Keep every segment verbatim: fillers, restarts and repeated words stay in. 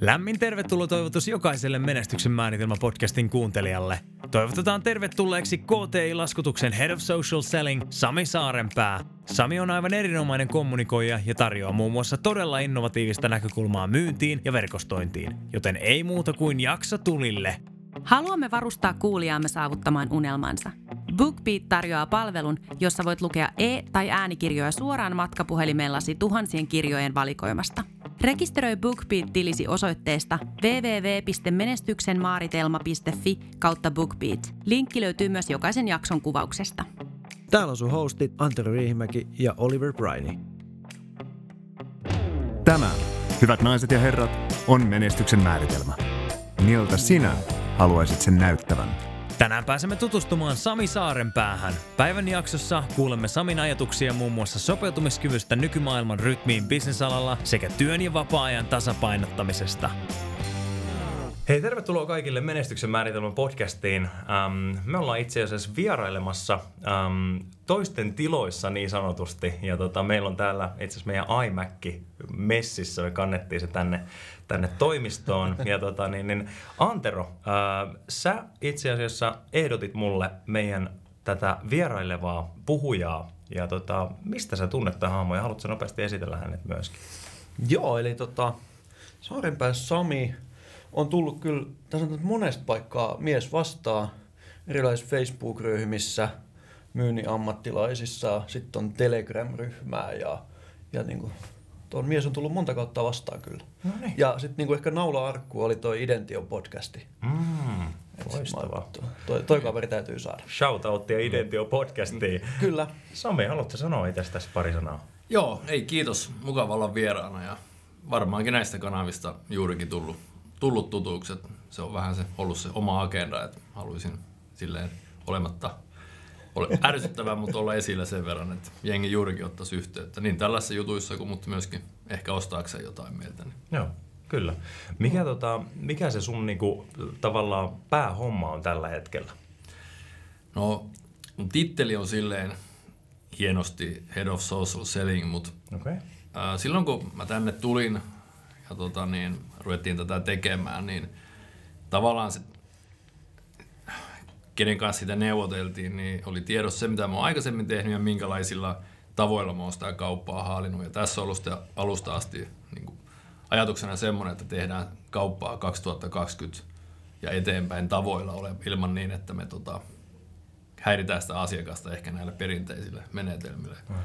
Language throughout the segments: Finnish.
Lämmin tervetuloa toivotus jokaiselle Menestyksen määritelmä podcastin kuuntelijalle. Toivotetaan tervetulleeksi K T I Laskutuksen Head of Social Selling Sami Saarenpää. Sami on aivan erinomainen kommunikoija ja tarjoaa muun muassa todella innovatiivista näkökulmaa myyntiin ja verkostointiin, joten ei muuta kuin jakso tulille. Haluamme varustaa kuulijaamme saavuttamaan unelmansa. BookBeat tarjoaa palvelun, jossa voit lukea e- tai äänikirjoja suoraan matkapuhelimellasi tuhansien kirjojen valikoimasta. Rekisteröi BookBeat-tilisi osoitteesta www piste menestyksenmaaritelma piste fi kautta BookBeat. Linkki löytyy myös jokaisen jakson kuvauksesta. Täällä on sun hostit Antti Riihimäki ja Oliver Briney. Tämä, hyvät naiset ja herrat, on menestyksen määritelmä. Miltä sinä haluaisit sen näyttävän? Tänään pääsemme tutustumaan Sami Saarenpäähän. Päivän jaksossa kuulemme Samin ajatuksia muun muassa sopeutumiskyvystä nykymaailman rytmiin bisnesalalla sekä työn ja vapaa-ajan tasapainottamisesta. Hei, tervetuloa kaikille Menestyksen määritelmän podcastiin. Ähm, me ollaan itse asiassa vierailemassa ähm, toisten tiloissa niin sanotusti. Ja tota, meillä on täällä itse asiassa meidän iMac messissä. Me kannettiin se tänne, tänne toimistoon. Ja tota, niin, niin, Antero, äh, sä itse asiassa ehdotit mulle meidän tätä vierailevaa puhujaa. Ja tota, mistä sä tunnet tämän hahmon ja haluatko nopeasti esitellä hänet myöskin? Joo, eli tota, Saarenpää Sami on tullut kyllä, tässä on monesta paikkaa mies vastaa erilaisissa Facebook-ryhmissä, myynnin ammattilaisissa, sitten on Telegram-ryhmää ja, ja niinku, tuon mies on tullut monta kautta vastaan kyllä. No niin. Ja sitten niinku ehkä naula-arkku oli toi Identio podcasti. Mm, loistavaa. Toi, toi kaveri täytyy saada. Shoutouttia Identio podcastiin. Kyllä. Sami, haluatko sanoa itsestä tässä pari sanaa? Joo, ei kiitos. Mukava olla vieraana ja varmaankin näistä kanavista juurikin tullut. tullut tutuksi, se on vähän se, ollut se oma agenda, että haluaisin silleen olematta ole ärsyttävää, mutta olla esillä sen verran, että jengi juurikin ottaisi yhteyttä niin tällaisissa jutuissa kuin mutta myöskin ehkä ostaakseen jotain meiltä. Niin. Joo, kyllä. Mikä, tota, mikä se sun niinku, tavallaan päähomma on tällä hetkellä? No, mun titteli on silleen hienosti Head of Social Selling, mutta okay. äh, silloin kun mä tänne tulin, ja tota, niin, ruvettiin tätä tekemään, niin tavallaan se, kenen kanssa sitä neuvoteltiin, niin oli tiedossa se, mitä mä oon aikaisemmin tehnyt ja minkälaisilla tavoilla mä oon sitä kauppaa haalinnut. Ja tässä on ollut sitä alusta asti niin kuin ajatuksena semmoinen, että tehdään kauppaa kaksituhattakaksikymmentä ja eteenpäin tavoilla ole ilman niin, että me tota, häiritään sitä asiakasta ehkä näillä perinteisillä menetelmillä. Aha.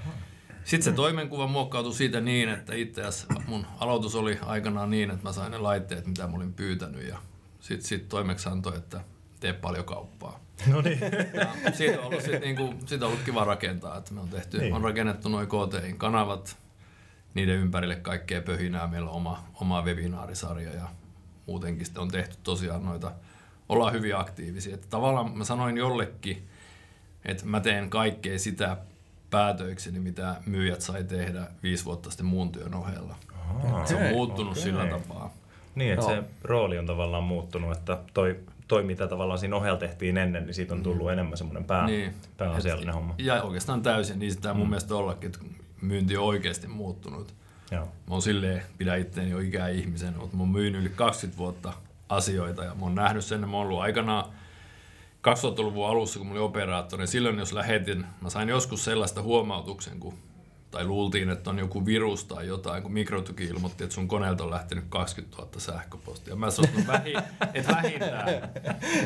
Sitten se toimenkuva muokkautui siitä niin, että itse asiassa mun aloitus oli aikanaan niin, että mä sain ne laitteet, mitä mä olin pyytänyt. Ja sitten sit toimeksianto, että tee paljon kauppaa. No niin. Ja siitä on ollut, sit niinku, siitä on ollut kiva rakentaa. Että me on, tehty, niin. on rakennettu nuo K T I:n kanavat, niiden ympärille kaikkea pöhinää. Meillä on oma, oma webinaarisarja ja muutenkin sitten on tehty tosiaan noita. Ollaan hyvin aktiivisia. Että tavallaan mä sanoin jollekin, että mä teen kaikkea sitä päätökseni, mitä myyjät sai tehdä viisi vuotta sitten muun työn ohella. Aha, se on muuttunut okay. sillä tapaa. Niin, että no. se rooli on tavallaan muuttunut, että toi, toi mitä tavallaan siinä ohella tehtiin ennen, niin siitä on tullut mm. enemmän semmoinen pää, niin. pääasiallinen et, homma. Ja oikeastaan täysin, niin sitä mm. mun mielestä ollakin, että myynti on oikeasti muuttunut. Joo. Mä oon silleen, pidän itteeni jo ikäihmisen, mutta mä oon myynyt yli kaksikymmentä vuotta asioita ja mä oon nähnyt sen, että mä oon ollut aikanaan kaksituhattaluvun alussa, kun mä olin operaattori, silloin jos lähetin, mä sain joskus sellaista huomautuksen, kun, tai luultiin, että on joku virus tai jotain, kun Mikrotuki ilmoitti, että sun koneelta on lähtenyt kaksikymmentätuhatta sähköpostia. Mä sanoin, vähin, että vähintään,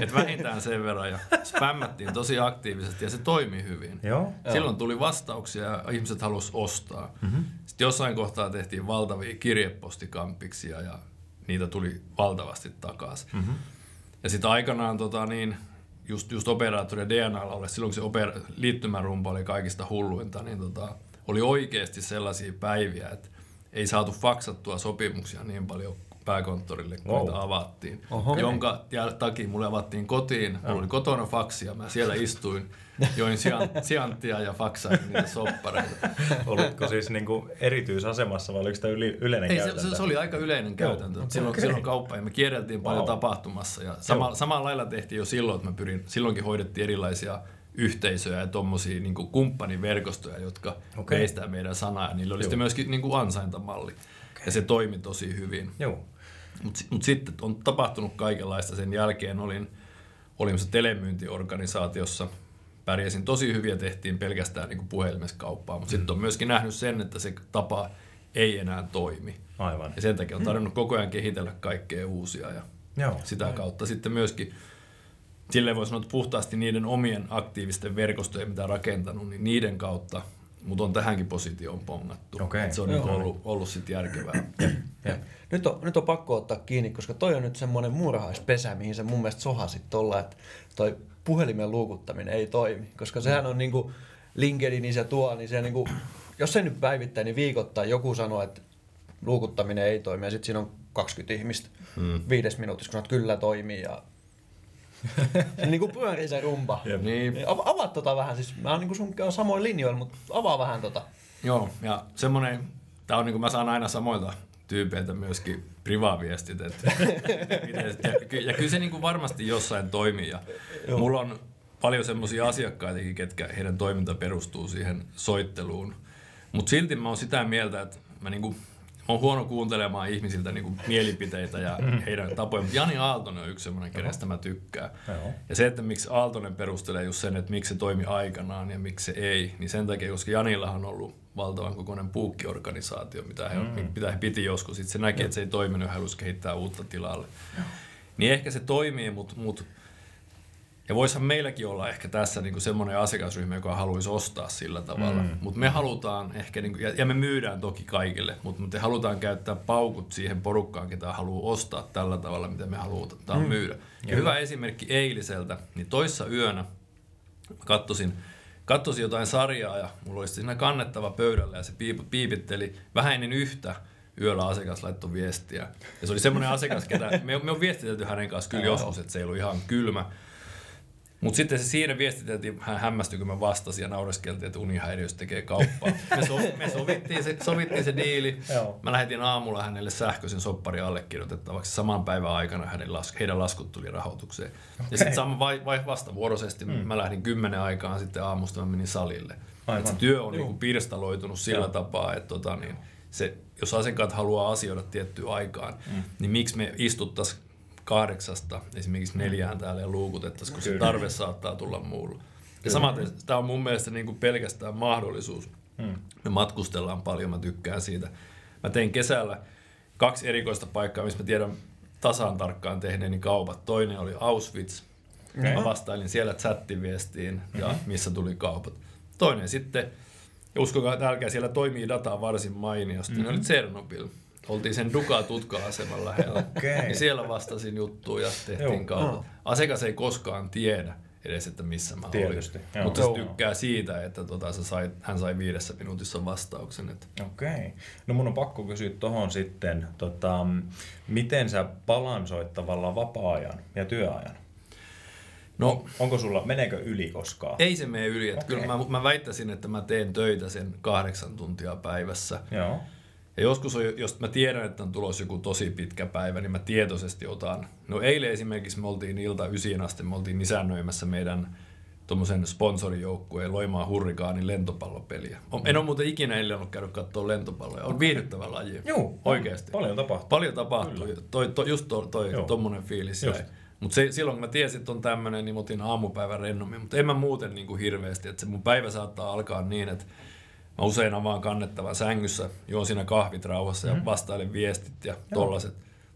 et vähintään sen verran, ja spämmättiin tosi aktiivisesti, ja se toimi hyvin. Joo. Silloin tuli vastauksia, ja ihmiset halusi ostaa. Mm-hmm. Sitten jossain kohtaa tehtiin valtavia kirjepostikampiksia, ja niitä tuli valtavasti takaisin. Mm-hmm. Ja sitten aikanaan tota niin, Just, just operaattoria D N A:lla oli, silloin kun se opera- liittymärumpa oli kaikista hulluinta, niin tota, oli oikeasti sellaisia päiviä, että ei saatu faksattua sopimuksia niin paljon pääkonttorille, kun wow. niitä avattiin. Oho, jonka okay. takia mulle avattiin kotiin, mulla oli kotona faksia, mä siellä istuin, join sianttia ja faksain niitä soppareita. Oletko siis niinku erityisasemassa vai oliko sitä yleinen ei, käytäntö? Se, se oli aika yleinen käytäntö. Okay. Silloin, silloin kauppa ja me kierreltiin wow. paljon tapahtumassa. Ja sama, samalla lailla tehtiin jo silloin, että mä pyrin, silloinkin hoidettiin erilaisia yhteisöjä ja tommosia niinku kumppaniverkostoja, jotka okay. peistää meidän sanaa. Niillä oli sitten myöskin niinku ansaintamalli. Ja se toimi tosi hyvin. Joo. Mutta mut sitten on tapahtunut kaikenlaista sen jälkeen. Olin, olin telemyyntiorganisaatiossa, pärjäsin tosi hyvin ja tehtiin pelkästään niin puhelimessa kauppaa. Mutta sitten on myöskin nähnyt sen, että se tapa ei enää toimi. Aivan. Ja sen takia on tarvinnut koko ajan kehitellä kaikkea uusia. Ja Joo, sitä aivan. kautta sitten myöskin, silleen voi sanoa, että puhtaasti niiden omien aktiivisten verkostojen, mitä rakentanut, niin niiden kautta mut on tähänkin positioon pongattu. Okay. Et se on niin ollut, ollut sit järkevää. Ja, ja. Nyt, on, nyt on pakko ottaa kiinni, koska toi on nyt semmoinen muurahaispesä, mihin se mun mielestä sohasit tuolla, että toi puhelimen luukuttaminen ei toimi. Koska sehän on niinku LinkedIn se tuo, niin se niinku, jos se nyt päivittää, niin viikoittain joku sanoo, että luukuttaminen ei toimi. Ja sitten siinä on kaksikymmentä ihmistä hmm. viides minuutissa, kun sanot, kyllä toimii. Ja niin kuin pyörii se rumpa. Jep. Niin. Ava, avaa tota vähän, siis mä oon niin sun samoin linjoilla, mutta avaa vähän tota. Joo, ja semmonen, tää on niin kuin mä saan aina samoilta tyypeiltä myöskin privaviestit. Et, ja, ja, ja kyllä se niin kuin varmasti jossain toimii. Ja mulla on paljon semmosia asiakkaitakin, ketkä heidän toiminta perustuu siihen soitteluun. Mut silti mä oon sitä mieltä, että mä niin kuin on huono kuuntelemaan ihmisiltä niinku mielipiteitä ja heidän tapoja, mutta Jani Aaltonen on yksi semmoinen, kenestä mä tykkään. Joo. Ja se, että miksi Aaltonen perustelee just sen, että miksi se toimi aikanaan ja miksi se ei, niin sen takia, koska Janillahan on ollut valtavan kokoinen puukkiorganisaatio, mitä he, mm. mitä he piti joskus, sitten se näki, että se ei toiminut, he halusi kehittää uutta tilalle. Joo. Niin ehkä se toimii, mutta mut, ja voisihan meilläkin olla ehkä tässä niinku semmoinen asiakasryhmä, joka haluaisi ostaa sillä tavalla. Mm. Mutta me halutaan ehkä, niinku, ja me myydään toki kaikille, mutta me halutaan käyttää paukut siihen porukkaan, ketä haluaa ostaa tällä tavalla, mitä me halutaan mm. myydä. Ja hyvä esimerkki eiliseltä, niin toissa yönä katsoin, katsoin jotain sarjaa ja mulla oli siinä kannettava pöydällä ja se piip, piipitteli vähän ennen yhtä. Yöllä asiakas laittoi viestiä. Ja se oli semmoinen asiakas, ketä me, me on viestitelty hänen kanssa kyllä joskus, että se ei ollut ihan kylmä. Mutta sitten se siinä viestiteltiin, hän hämmästyi, kun mä vastasin ja naureskeltiin, että unihäiriöstä tekee kauppaa. Me, so, me sovittiin, se, sovittiin se diili. Joo. Mä lähetin aamulla hänelle sähköisen soppari allekirjoitettavaksi. Saman päivän aikana hänen las, heidän laskut tuli rahoitukseen. Okay. Ja sitten sama vai, vai vastavuoroisesti mm. mä lähdin kymmenen aikaan sitten aamusta, mä menin salille. Se työ on niinku pirstaloitunut sillä Joo. tapaa, että tota niin, se, jos asiakkaat haluaa asioida tiettyyn aikaan, mm. niin miksi me istuttaisiin kahdeksasta esimerkiksi neljään täällä ja luukutettaisiin, kun se tarve saattaa tulla muulla. Ja samaten tämä on mun mielestä niin kuin pelkästään mahdollisuus. Hmm. Me matkustellaan paljon, mä tykkään siitä. Mä tein kesällä kaksi erikoista paikkaa, missä mä tiedän tasan tarkkaan tehneeni kaupat. Toinen oli Auschwitz. Okay. Mä vastailin siellä chattiviestiin ja missä tuli kaupat. Toinen sitten, ja uskokaa, että älkää, siellä toimii dataa varsin mainiosti, hmm. ne oli Chernobyl. Oltiin sen Duka-tutka-aseman lähellä. Okay. Siellä vastasin juttuun ja tehtiin kaupat. Asiakas ei koskaan tiedä edes, että missä mä Tietysti. olin. Mutta se tykkää siitä, että tota, se sai, hän sai viidessä minuutissa vastauksen. Okei. Okay. No mun on pakko kysyä tohon sitten, tota, miten sä balansoit tavallaan vapaa-ajan ja työajan? No, onko sulla, meneekö yli koskaan? Ei se mene yli. Okay. Kyllä mä, mä väittäisin, että mä teen töitä sen kahdeksan tuntia päivässä. Joo. Ja joskus, on, jos mä tiedän, että on tulossa joku tosi pitkä päivä, niin mä tietoisesti otan. No eilen esimerkiksi me oltiin ilta ysiin asti, me oltiin isännöimässä meidän tommosen sponsorijoukkueen Loimaa hurrikaanin lentopallopeliä. En ole muuten ikinä eilen ollut käynyt katsoa lentopalloja. On viihdyttävä laji. Joo, oikeasti. Paljon tapahtuu. Paljon tapahtuu. Toi, to, just to, toi, tommonen fiilis jäi. Mutta silloin kun mä tiesin, että on tämmönen, niin mä otin aamupäivän rennommin. Mutta en mä muuten niin kuin hirveästi. Että se mun päivä saattaa alkaa niin, että mä usein avaan kannettavan sängyssä, juon siinä kahvit rauhassa ja vastailen viestit ja tollaset.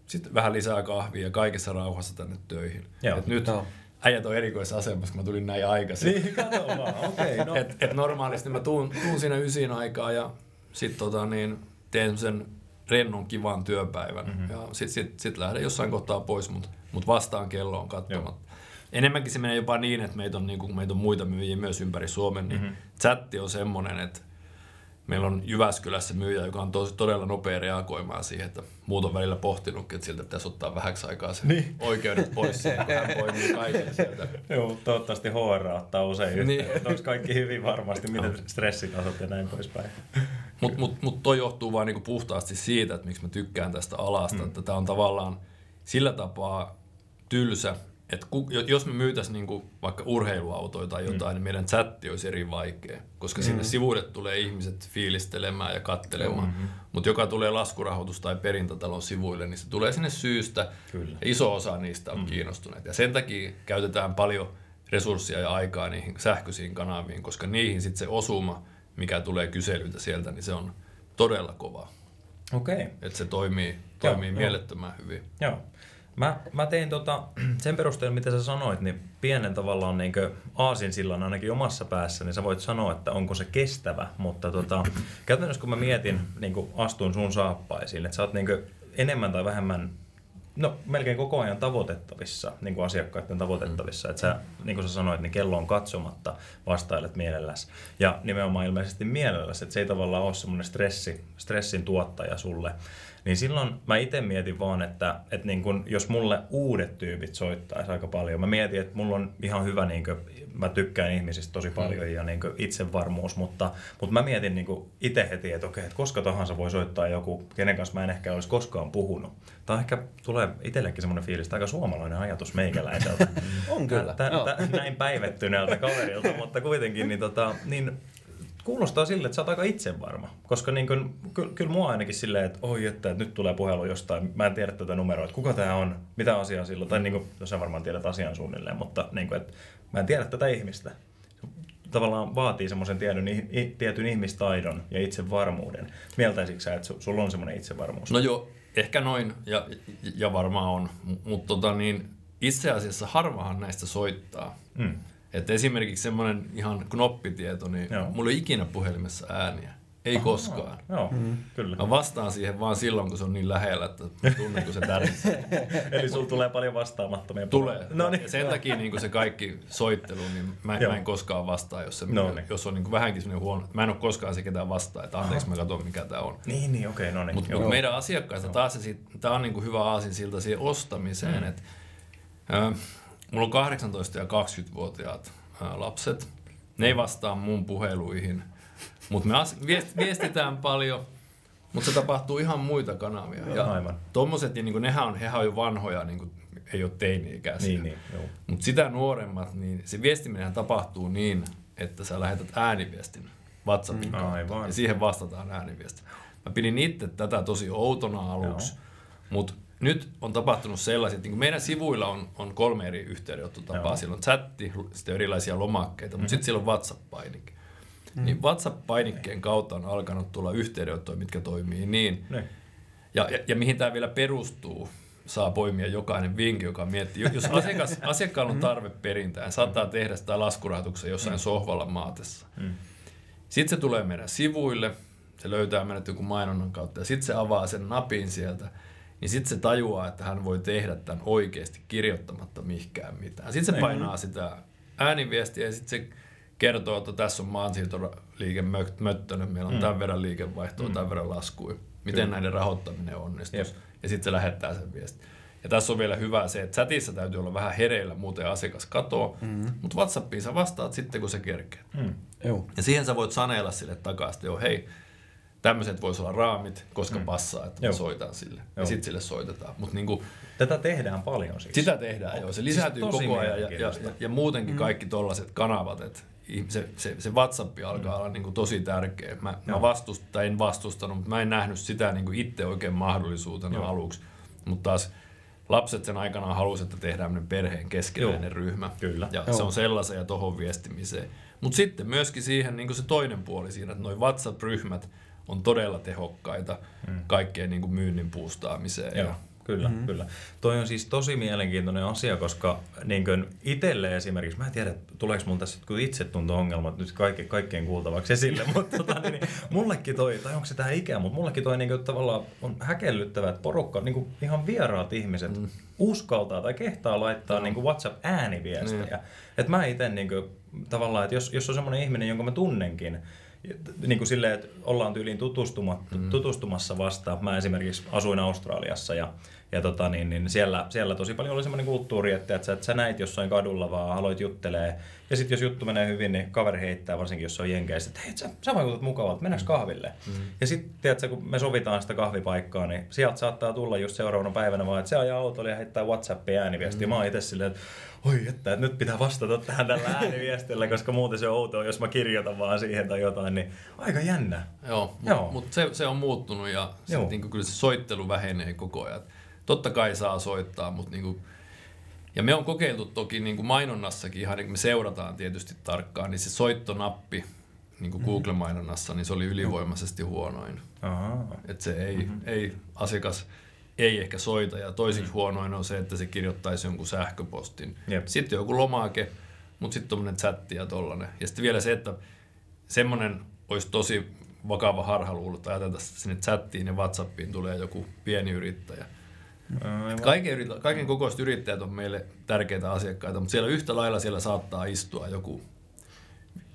Sitten vähän lisää kahvia ja kaikessa rauhassa tänne töihin. Et nyt no. äijät on erikoisasemassa, kun mä tulin näin aikaisin. Niin, kato vaan. Okei, okay, no. Et, et normaalisti mä tuun, tuun siinä ysiin aikaa ja sit tota niin, teen sen rennon kivan työpäivän. Mm-hmm. Ja sit, sit, sit lähden jossain kohtaa pois, mut, mut vastaan kelloon katsomatta. Enemmänkin se menee jopa niin, että meitä on, niin kun meitä on muita myyjiä myös ympäri Suomen, niin mm-hmm. chatti on semmonen, että meillä on Jyväskylässä myyjä, joka on tosi, todella nopea reagoimaan siihen, että muut on välillä pohtinutkin, että siltä pitäisi ottaa vähäksi aikaa sen niin. oikeudet pois siihen, kun hän poimii kaiken sieltä. Joo, toivottavasti H R ottaa usein yhteyttä, niin. että onko kaikki hyvin varmasti, miten stressitasot ja näin poispäin. Mutta mut, mut toi johtuu vain niinku puhtaasti siitä, että miksi mä tykkään tästä alasta, mm. että tämä on tavallaan sillä tapaa tylsä että jos me myytäisiin niinku vaikka urheiluautoja tai jotain, mm. niin meidän chatti olisi eri vaikea, koska mm. sinne sivuille tulee ihmiset fiilistelemään ja kattelemaan. Mm-hmm. Mutta joka tulee laskurahoitus- tai perintätalon sivuille, niin se tulee sinne syystä. Kyllä. Iso osa niistä on mm. kiinnostuneita. Ja sen takia käytetään paljon resursseja ja aikaa niihin sähköisiin kanaviin, koska niihin sitten se osuma, mikä tulee kyselyitä sieltä, niin se on todella kova. Okei. Okay. Että se toimii, toimii joo, mielettömän joo. hyvin. Joo. Mä, mä tein tota, sen perusteella, mitä sä sanoit, niin pienen tavallaan niin aasinsillan ainakin omassa päässä, niin sä voit sanoa, että onko se kestävä, mutta tota, käytännössä kun mä mietin, niin kuin astun sun saappaisiin, että sä oot niin kuin enemmän tai vähemmän, no melkein koko ajan tavoitettavissa, niin kuin asiakkaiden tavoitettavissa, että sä, niin kuin sä sanoit, niin kello on katsomatta, vastailet mielelläsi ja nimenomaan ilmeisesti mielelläsi, että se ei tavallaan ole semmoinen stressi, stressin tuottaja sulle. Niin silloin mä itse mietin vaan, että, että niin kun, jos mulle uudet tyypit soittaisi aika paljon, mä mietin, että mulla on ihan hyvä, niin kun, mä tykkään ihmisistä tosi paljon mm. ja niin kun, itsevarmuus, mutta, mutta mä mietin niin kun, itse heti, että okei, että koska tahansa voi soittaa joku, kenen kanssa mä en ehkä olisi koskaan puhunut. Tai ehkä tulee itsellekin semmoinen fiilis, että aika suomalainen ajatus meikäläiseltä. On kyllä. Tän, no. tän, näin päivettyneeltä kaverilta, mutta kuitenkin niin, tota, niin kuulostaa sille, että sä oot aika itsevarma, koska niin kun, ky- kyllä mua ainakin silleen, että oi, että nyt tulee puhelu jostain, mä en tiedä tätä numeroa, että kuka tää on, mitä asiaa sillä, tai niin kun, sä varmaan tiedät asian suunnilleen, mutta niin kun, että mä en tiedä tätä ihmistä. Tavallaan vaatii semmoisen tietyn ihmistaidon ja itsevarmuuden. Mieltäisikö sä, että sulla on semmoinen itsevarmuus? No joo, ehkä noin, ja, ja varmaan on, mutta tota niin, itse asiassa harvahan näistä soittaa. Mm. Että esimerkiksi semmoinen ihan knoppitieto, niin joo. mulla ei ikinä puhelimessa ääniä. Ei Aha, kostaan. Joo, mm-hmm. kyllä. Mä vastaan siihen vaan silloin, kun se on niin lähellä, että tunnen, kun se tärjitsee. Eli sulla tulee paljon vastaamattomia. Tulee. No niin. Ja sen takia niin se kaikki soittelu, niin mä, mä en koskaan vastaa, jos, se, no niin. jos on niin vähänkin semmoinen huono. Mä en ole koskaan se ketään vastaa, että anteeksi mä katson, mikä tää on. Niin, niin okei, okay, no niin. Mutta mut meidän asiakkaista taas, tää on niin hyvä aasinsilta siihen ostamiseen, mm. että äh, mulla on kahdeksantoista- ja kaksikymmentävuotiaat lapset. Ne ei vastaa mun puheluihin, mutta me as- viestitään paljon, mutta se tapahtuu ihan muita kanavia. No, ja aivan. Tommoset, niin nehän on, hehän on jo vanhoja, niin ei ole teini-ikäisiä. Niin, niin, mutta sitä nuoremmat, niin se viestiminenhän tapahtuu niin, että sä lähetät ääniviestin WhatsAppin mm, kautta. Ja siihen vastataan ääniviestin. Mä pidin itse tätä tosi outona aluksi, mutta nyt on tapahtunut sellaiset, että niin meidän sivuilla on, on kolme eri yhteydenottotapaa. Joo. Siellä on chatti, sitten erilaisia lomakkeita, mm. mutta sitten siellä on WhatsApp-painike. Mm. Niin WhatsApp-painikkeen kautta on alkanut tulla yhteydenottoja, mitkä toimii niin. Ne. Ja, ja, ja mihin tämä vielä perustuu, saa poimia jokainen vinkki, joka miettii. Jos asiakas, asiakkaalla on tarve perintään, saattaa tehdä sitä laskurahoituksen jossain mm. sohvalla maatessa. Mm. Sitten se tulee meidän sivuille, se löytää meidät joku mainonnan kautta ja sitten se avaa sen napin sieltä. Niin sitten se tajuaa, että hän voi tehdä tämän oikeasti kirjoittamatta mihinkään mitään. Sitten se painaa sitä ääniviestiä ja sitten se kertoo, että tässä on maansiirtoliike möttönyt, meillä on tämän verran liikevaihtoa, tämän verran laskuja. Miten Kyllä. näiden rahoittaminen onnistuu? Ja sitten se lähettää sen viestin. Ja tässä on vielä hyvä se, että chatissa täytyy olla vähän hereillä, muuten asiakas katoo. Mm. Mutta WhatsAppiin sä vastaat sitten, kun se kerkeet. Mm. Ja siihen sä voit sanella sille takaisin, että hei, tämmöiset voisi olla raamit, koska mm. passaa, että me soitaan sille. Joo. Ja sitten sille soitetaan. Mut niinku, tätä tehdään paljon siis. Sitä tehdään, joo. Se lisääntyy siis koko ajan ja, ja, ja muutenkin mm. kaikki tollaiset kanavat. Et se, se, se WhatsApp alkaa mm. olla niinku tosi tärkeä. Mä, mä vastusta, en vastustanut, mutta mä en nähnyt sitä niinku itse oikein mahdollisuutena joo. aluksi. Mutta taas lapset sen aikanaan halusivat, että tehdään perheen keskeinen ryhmä. Kyllä. Ja joo. se on sellaisen ja tohon viestimiseen. Mutta sitten myöskin siihen niinku se toinen puoli siinä, että noi WhatsApp-ryhmät on todella tehokkaita mm. kaikkeen niin kuin myynnin puustaamiseen. Joo, kyllä, mm-hmm. kyllä. Toi on siis tosi mielenkiintoinen asia, koska niin kuin itselle esimerkiksi, mä en tiedä, tuleeko mun tässä itsetunto-ongelmat nyt kaikki, kaikkien kuultavaksi esille, mutta tota, niin, mullekin toi, tai onko se tähän ikään, mutta mullekin toi niin kuin, tavallaan on häkellyttävä, että porukka, niin kuin, ihan vieraat ihmiset mm. uskaltaa tai kehtaa laittaa no. niin kuin WhatsApp-ääniviestejä. Mm. Että mä itse niin kuin, tavallaan, että jos, jos on semmoinen ihminen, jonka mä tunnenkin, niin kuin silleen, että ollaan tyyliin tutustuma, tutustumassa vastaan. Mä esimerkiksi asuin Australiassa ja, Ja tota, niin, niin siellä, siellä tosi paljon oli semmoinen kulttuuri, että, että, sä, että sä näit jossain kadulla vaan, aloit juttelee. Ja sitten jos juttu menee hyvin, niin kaveri heittää, varsinkin jos se on jenkeissä, että hei, sä, sä vaikutat mukavalta, mennäänkö kahville? Mm-hmm. Ja sitten kun me sovitaan sitä kahvipaikkaa, niin sieltä saattaa tulla just seuraavana päivänä vaan, että se ajaa autolla ja heittää WhatsAppia ääniviestiä. Mm-hmm. Mä oon itse silleen, että oi että, että nyt pitää vastata tähän tällä ääniviestillä, koska muuten se on outoa, jos mä kirjoitan vaan siihen tai jotain, niin aika jännä. Joo, mutta mut se, se on muuttunut ja sit niinku kyllä se soittelu vähenee koko ajan. Totta kai saa soittaa, mutta niinku, ja me on kokeiltu toki niinku mainonnassakin, ihan niin kuin me seurataan tietysti tarkkaan, niin se soittonappi niinku Google-mainonnassa, niin se oli ylivoimaisesti huonoin. Että se ei, mm-hmm. ei, asiakas ei ehkä soita, ja toiseksi mm-hmm. huonoin on se, että se kirjoittaisi jonkun sähköpostin. Jep. Sitten joku lomake, mutta sitten tuommoinen chatti ja tollainen. Ja sitten vielä se, että semmoinen olisi tosi vakava harhaluulo, että ajatellaan sinne chattiin ja WhatsAppiin tulee joku pieni yrittäjä. Kaiken, yritä, kaiken kokoiset yrittäjät on meille tärkeitä asiakkaita, mutta siellä yhtä lailla siellä saattaa istua joku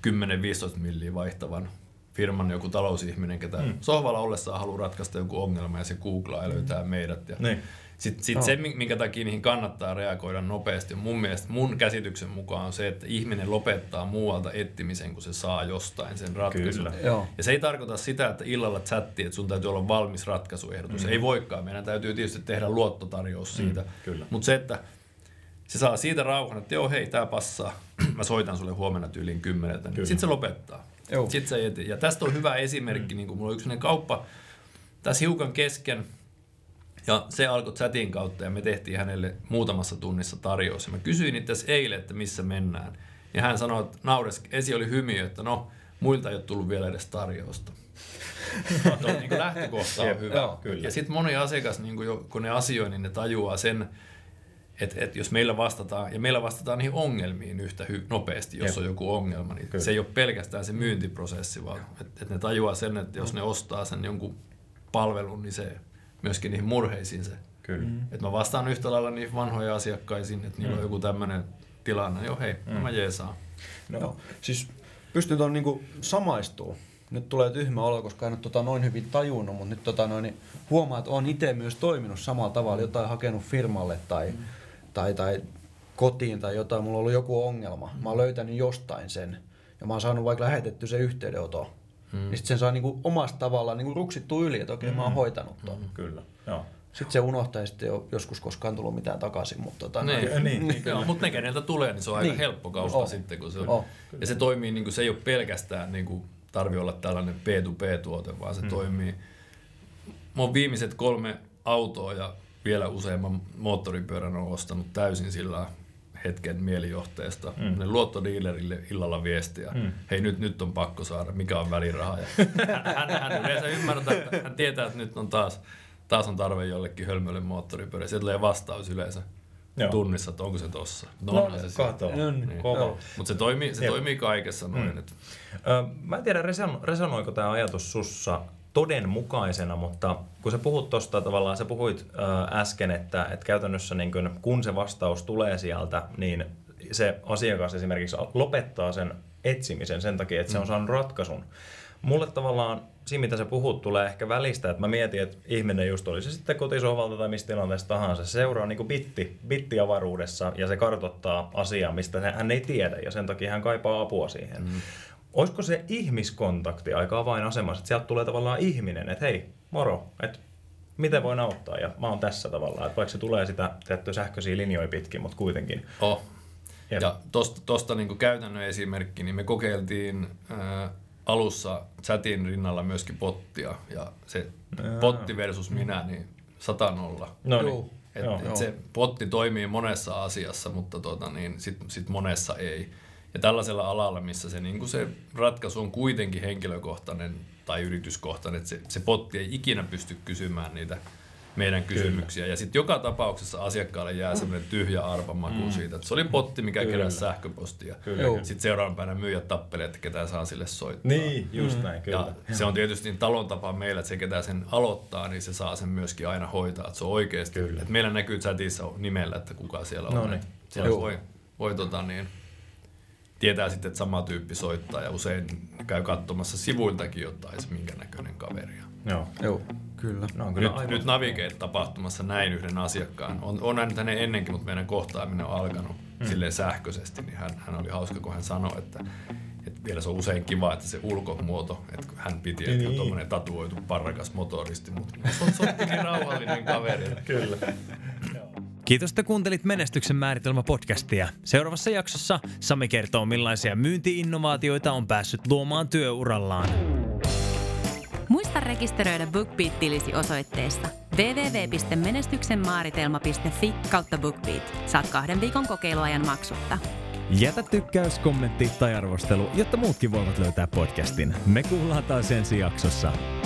kymmenen viisitoista milliä vaihtavan firman joku talousihminen, ketä mm. sohvalla ollessaan haluaa ratkaista joku ongelma ja se googlaa ja löytää mm. meidät. Ja niin. Sitten sit oh. se, minkä takia niihin kannattaa reagoida nopeasti, mun mielestä, mun käsityksen mukaan on se, että ihminen lopettaa muualta etsimisen, kun se saa jostain sen ratkaisun. Kyllä. Ja se ei tarkoita sitä, että illalla chattiin, että sun täytyy olla valmis ratkaisuehdotus. Mm. Ei voikaan, meidän täytyy tietysti tehdä luottotarjous siitä. Mm. Mutta se, että se saa siitä rauhan, että joo hei, tää passaa, mä soitan sulle huomenna tyyliin kymmeneltä. Niin sitten se lopettaa. Sitten se eti. Ja tästä on hyvä esimerkki, mm. niin kun mulla on yksi kauppa tässä hiukan kesken. Ja se alkoi chatin kautta ja me tehtiin hänelle muutamassa tunnissa tarjous. Ja mä kysyin itse asiassa eilen, että missä mennään. Ja hän sanoi, että naures, esi oli hymy, että no, muilta ei ole tullut vielä edes tarjousta. No, niin kuin lähtökohta on hyvä. Joo, kyllä. Ja sitten moni asiakas, niin jo, kun ne asioi, niin ne tajuaa sen, että et jos meillä vastataan, ja meillä vastataan niihin ongelmiin yhtä hy- nopeasti, jos Jep. on joku ongelma, niin kyllä. se ei ole pelkästään se myyntiprosessi, vaan että et ne tajuaa sen, että jos ne ostaa sen jonkun palvelun, niin se... Myöskin niihin murheisiin se. Kyllä. Mm. Että mä vastaan yhtä lailla niihin vanhoja asiakkaisiin, että niillä mm. on joku tämmöinen tilanne. Joo hei, mm. mä jeesaan. No, no. Siis pystyn tuon niinku samaistuu. Nyt tulee tyhmä olo, koska en ole tota noin hyvin tajunnut, mutta nyt tota noin, niin huomaa, että olen itse myös toiminut samalla tavalla. Jotain hakenut firmalle tai, mm. tai, tai kotiin tai jotain. Mulla on ollut joku ongelma. Mä oon löytänyt jostain sen. Ja mä oon saanut vaikka lähetetty sen yhteydenoton. Mm. Niin sitten sen saa niinku omasta tavallaan niinku ruksittua yli, että okei, mm. mä oon hoitanut ton. Mm. Kyllä. Joo. Sitten se unohtaa ja sitten ei ole joskus koskaan tullut mitään takaisin. Mutta tota, niin, niin, niin, niin, niin. Mut ne keneltä tulee, niin se on aika niin. helppo kauppa sitten. Kun se on. Ja se toimii, niinku, se ei ole pelkästään, niinku, tarvi olla tällainen P kaksi P-tuote, vaan se mm. toimii. Mä oon viimeiset kolme autoa ja vielä useamman moottoripyörän on ostanut täysin sillä hetken mielijohteesta, mm. ne luottodiilerille illalla viestiä, mm. hei nyt, nyt on pakko saada, mikä on väliraha. Hän, hän, hän yleensä ymmärtää, että hän tietää, että nyt on taas, taas on tarve jollekin hölmölle moottoripyörä. Sieltä tulee vastaus yleensä Joo. tunnissa, että onko se tossa. No, no onhan se kato. Niin. Mutta se, toimii, se toimii kaikessa noin. Mm. Ö, mä en tiedä, resonoiko tämä ajatus sussa todenmukaisena, mutta kun sä puhut tuosta tavallaan, sä puhuit äsken, että, että käytännössä niin kun, kun se vastaus tulee sieltä, niin se asiakas esimerkiksi lopettaa sen etsimisen sen takia, että se on saanut ratkaisun. Mulle tavallaan siinä, mitä sä puhut, tulee ehkä välistä, että mä mietin, että ihminen just oli se sitten kotisohvalta tai mistä tilanteesta tahansa, se seuraa niin kuin bitti, bittiavaruudessa ja se kartoittaa asiaa, mistä hän ei tiedä ja sen takia hän kaipaa apua siihen. Mm. Olisiko se ihmiskontakti aika avainasemassa, että sieltä tulee tavallaan ihminen, että hei, moro, että miten voin auttaa ja mä oon tässä tavallaan, että vaikka se tulee sitä tiettyä sähköisiä linjoja pitkin, mutta kuitenkin. Oh. Ja, ja tosta, tosta niin kuin käytännön esimerkki, niin me kokeiltiin ää, alussa chatin rinnalla myöskin pottia ja se Jaa. potti versus minä, niin sata nolla. No niin. Et, joo, et joo. Se potti toimii monessa asiassa, mutta tota, niin sit, sit monessa ei. Ja tällaisella alalla, missä se, niin se ratkaisu on kuitenkin henkilökohtainen tai yrityskohtainen, että se, se potti ei ikinä pysty kysymään niitä meidän kysymyksiä. Kyllä. Ja sitten joka tapauksessa asiakkaalle jää semmoinen tyhjä arpamaku mm. siitä, että se oli potti, mikä keräsi sähköpostia. Sitten seuraavan päivänä myyjät tappelee, että ketään saa sille soittaa. Niin, just mm. näin, kyllä. Ja se on tietysti niin talon tapa meillä, että se ketään sen aloittaa, niin se saa sen myöskin aina hoitaa. Että se on oikeasti, että meillä näkyy chatissa nimellä, että kuka siellä on. No niin. Siellä voi, voi tota niin... Tietää sitten, että sama tyyppi soittaa ja usein käy katsomassa sivuiltakin jotain, minkä näköinen kaveria. Joo, Joo. Kyllä. No, kyllä nyt nyt Navigate-tapahtumassa näin yhden asiakkaan. On, on näin hänen ennenkin, mutta meidän kohtaaminen on alkanut hmm. silleen sähköisesti. Niin hän, hän oli hauska, kun hän sanoi, että, että vielä se on usein kiva, että se ulkomuoto, että hän piti, että niin. on tuommoinen tatuoitu parrakas motoristi, mutta se on soppikin rauhallinen kaveri. Kyllä. Kiitos, että kuuntelit Menestyksen määritelmä-podcastia. Seuraavassa jaksossa Sami kertoo, millaisia myynti-innovaatioita on päässyt luomaan työurallaan. Muista rekisteröidä BookBeat-tilisi osoitteesta www piste menestyksen määritelmä piste fi kautta BookBeat. Saat kahden viikon kokeiluajan maksutta. Jätä tykkäys, kommentti tai arvostelu, jotta muutkin voivat löytää podcastin. Me kuullaan taas ensi jaksossa.